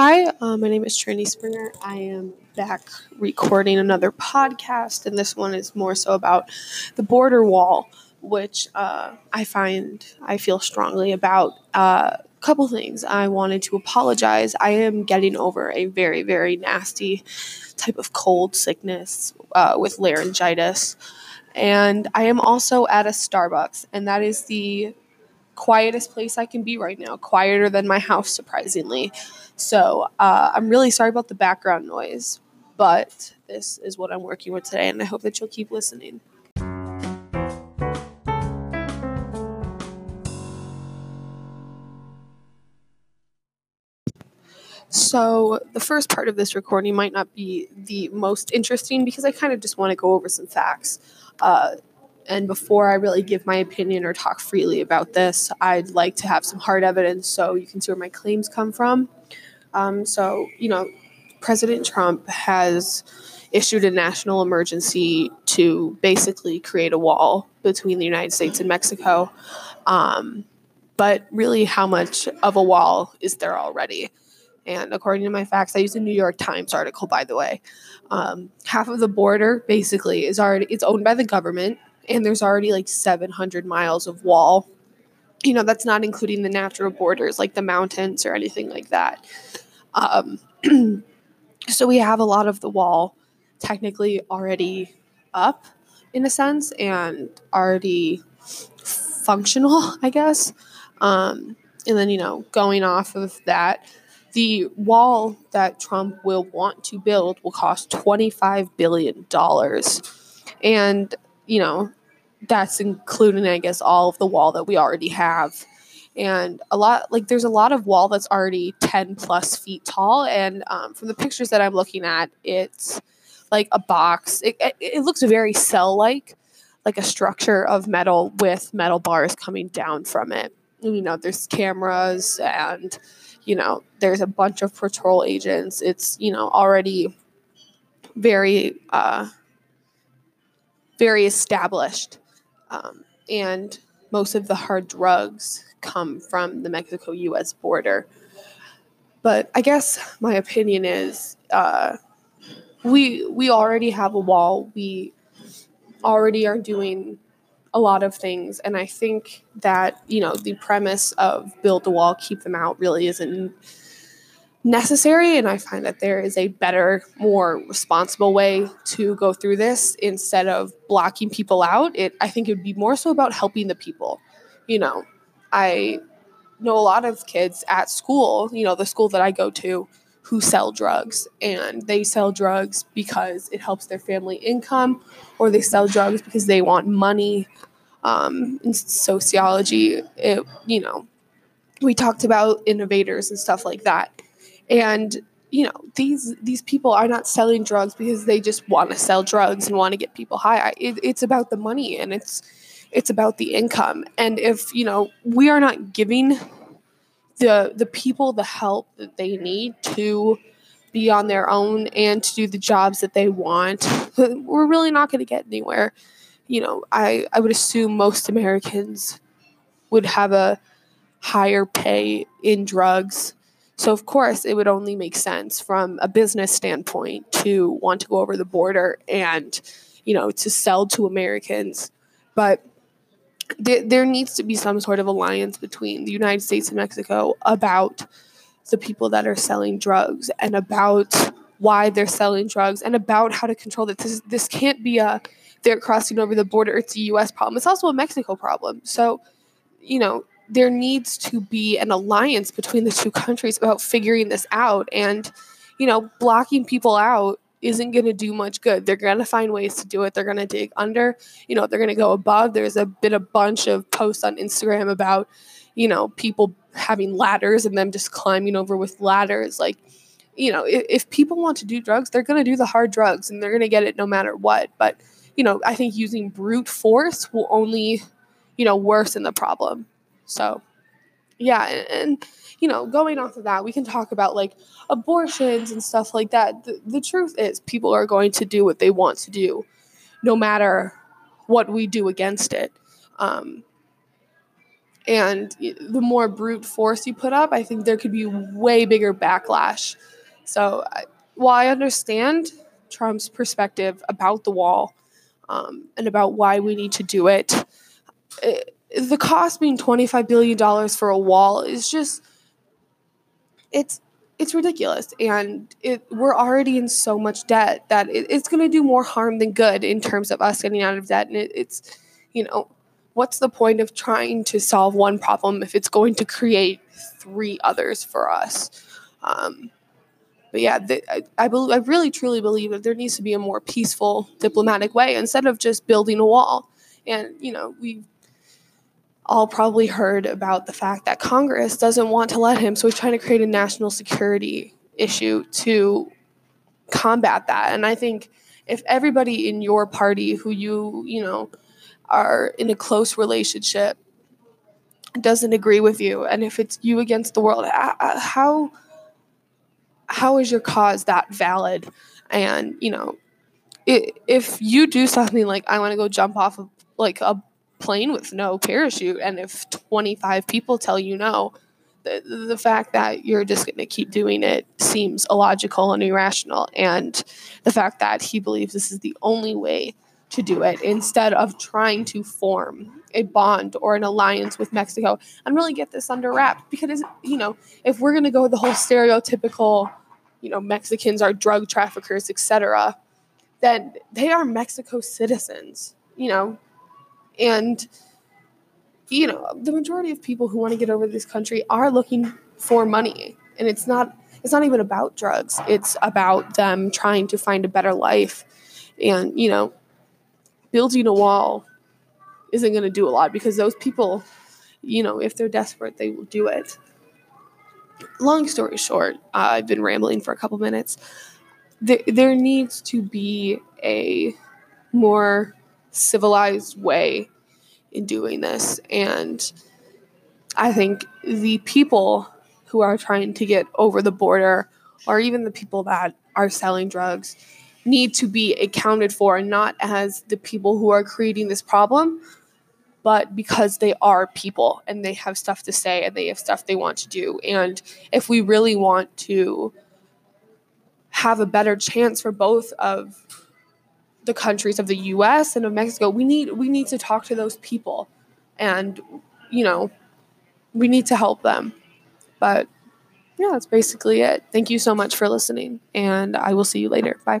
Hi, my name is Trini Springer. I am back recording another podcast, and this one is more so about the border wall, which I feel strongly about. Couple things. I wanted to apologize. I am getting over a very, very nasty type of cold sickness with laryngitis, and I am also at a Starbucks, and that is the quietest place I can be right now, quieter than my house, surprisingly. So I'm really sorry about the background noise, but this is what I'm working with today, and I hope that you'll keep listening. So the first part of this recording might not be the most interesting because I kind of just want to go over some facts. And before I really give my opinion or talk freely about this, I'd like to have some hard evidence so you can see where my claims come from. President Trump has issued a national emergency to basically create a wall between the United States and Mexico. But really, how much of a wall is there already? And according to my facts, I used a New York Times article, by the way. Half of the border basically is already, it's owned by the government. And there's already like 700 miles of wall. You know, that's not including the natural borders like the mountains or anything like that. So we have a lot of the wall technically already up in a sense and already functional, I guess. And then, going off of that, the wall that Trump will want to build will cost $25 billion. And, that's including, I guess, all of the wall that we already have. And there's a lot of wall that's already 10 plus feet tall. And from the pictures that I'm looking at, it's like a box. It looks very cell-like, like a structure of metal with metal bars coming down from it. There's cameras and, there's a bunch of patrol agents. It's, already very... very established, and most of the hard drugs come from the Mexico-U.S. border. But I guess my opinion is we already have a wall. We already are doing a lot of things, and I think that, the premise of build the wall, keep them out really isn't necessary, and I find that there is a better, more responsible way to go through this instead of blocking people out. I think it would be more so about helping the people. I know a lot of kids at school, the school that I go to, who sell drugs, and they sell drugs because it helps their family income, or they sell drugs because they want money. In sociology, we talked about innovators and stuff like that. And, these people are not selling drugs because they just want to sell drugs and want to get people high. It's about the money, and it's about the income. And if, we are not giving the people the help that they need to be on their own and to do the jobs that they want, we're really not going to get anywhere. I would assume most Americans would have a higher pay in drugs. So, of course, it would only make sense from a business standpoint to want to go over the border and, to sell to Americans. But there needs to be some sort of alliance between the United States and Mexico about the people that are selling drugs and about why they're selling drugs and about how to control that. This can't be they're crossing over the border. It's a U.S. problem. It's also a Mexico problem. So, there needs to be an alliance between the two countries about figuring this out. And, blocking people out isn't going to do much good. They're going to find ways to do it. They're going to dig under. They're going to go above. There's a bunch of posts on Instagram about, people having ladders and them just climbing over with ladders. Like, if people want to do drugs, they're going to do the hard drugs and they're going to get it no matter what. But, I think using brute force will only, worsen the problem. So, yeah, and, going off of that, we can talk about, like, abortions and stuff like that. The truth is people are going to do what they want to do, no matter what we do against it. And the more brute force you put up, I think there could be way bigger backlash. So while I understand Trump's perspective about the wall and about why we need to do it, the cost being $25 billion for a wall is just, it's ridiculous. And we're already in so much debt that it's going to do more harm than good in terms of us getting out of debt. And it's, you know, what's the point of trying to solve one problem if it's going to create three others for us? But yeah, I really truly believe that there needs to be a more peaceful, diplomatic way instead of just building a wall. And, you know, we've all probably heard about the fact that Congress doesn't want to let him, so he's trying to create a national security issue to combat that. And I think if everybody in your party who you know, are in a close relationship doesn't agree with you, and if it's you against the world, how is your cause that valid? And you know, if you do something like I want to go jump off of like a plane with no parachute, and if 25 people tell you no, the fact that you're just going to keep doing it seems illogical and irrational. And the fact that he believes this is the only way to do it instead of trying to form a bond or an alliance with Mexico and really get this under wraps, because, you know, if we're going to go the whole stereotypical, you know, Mexicans are drug traffickers, etc., then they are Mexico citizens, you know, and, you know, the majority of people who want to get over this country are looking for money, and it's not even about drugs. It's about them trying to find a better life. And, you know, building a wall isn't going to do a lot, because those people, you know, if they're desperate, they will do it. Long story short, I've been rambling for a couple minutes. There needs to be a more civilized way in doing this. And I think the people who are trying to get over the border, or even the people that are selling drugs, need to be accounted for, not as the people who are creating this problem, but because they are people and they have stuff to say and they have stuff they want to do. And if we really want to have a better chance for both of the countries of the U.S. and of Mexico, we need to talk to those people, and, you know, we need to help them. But yeah, that's basically it. Thank you so much for listening, and I will see you later. Bye.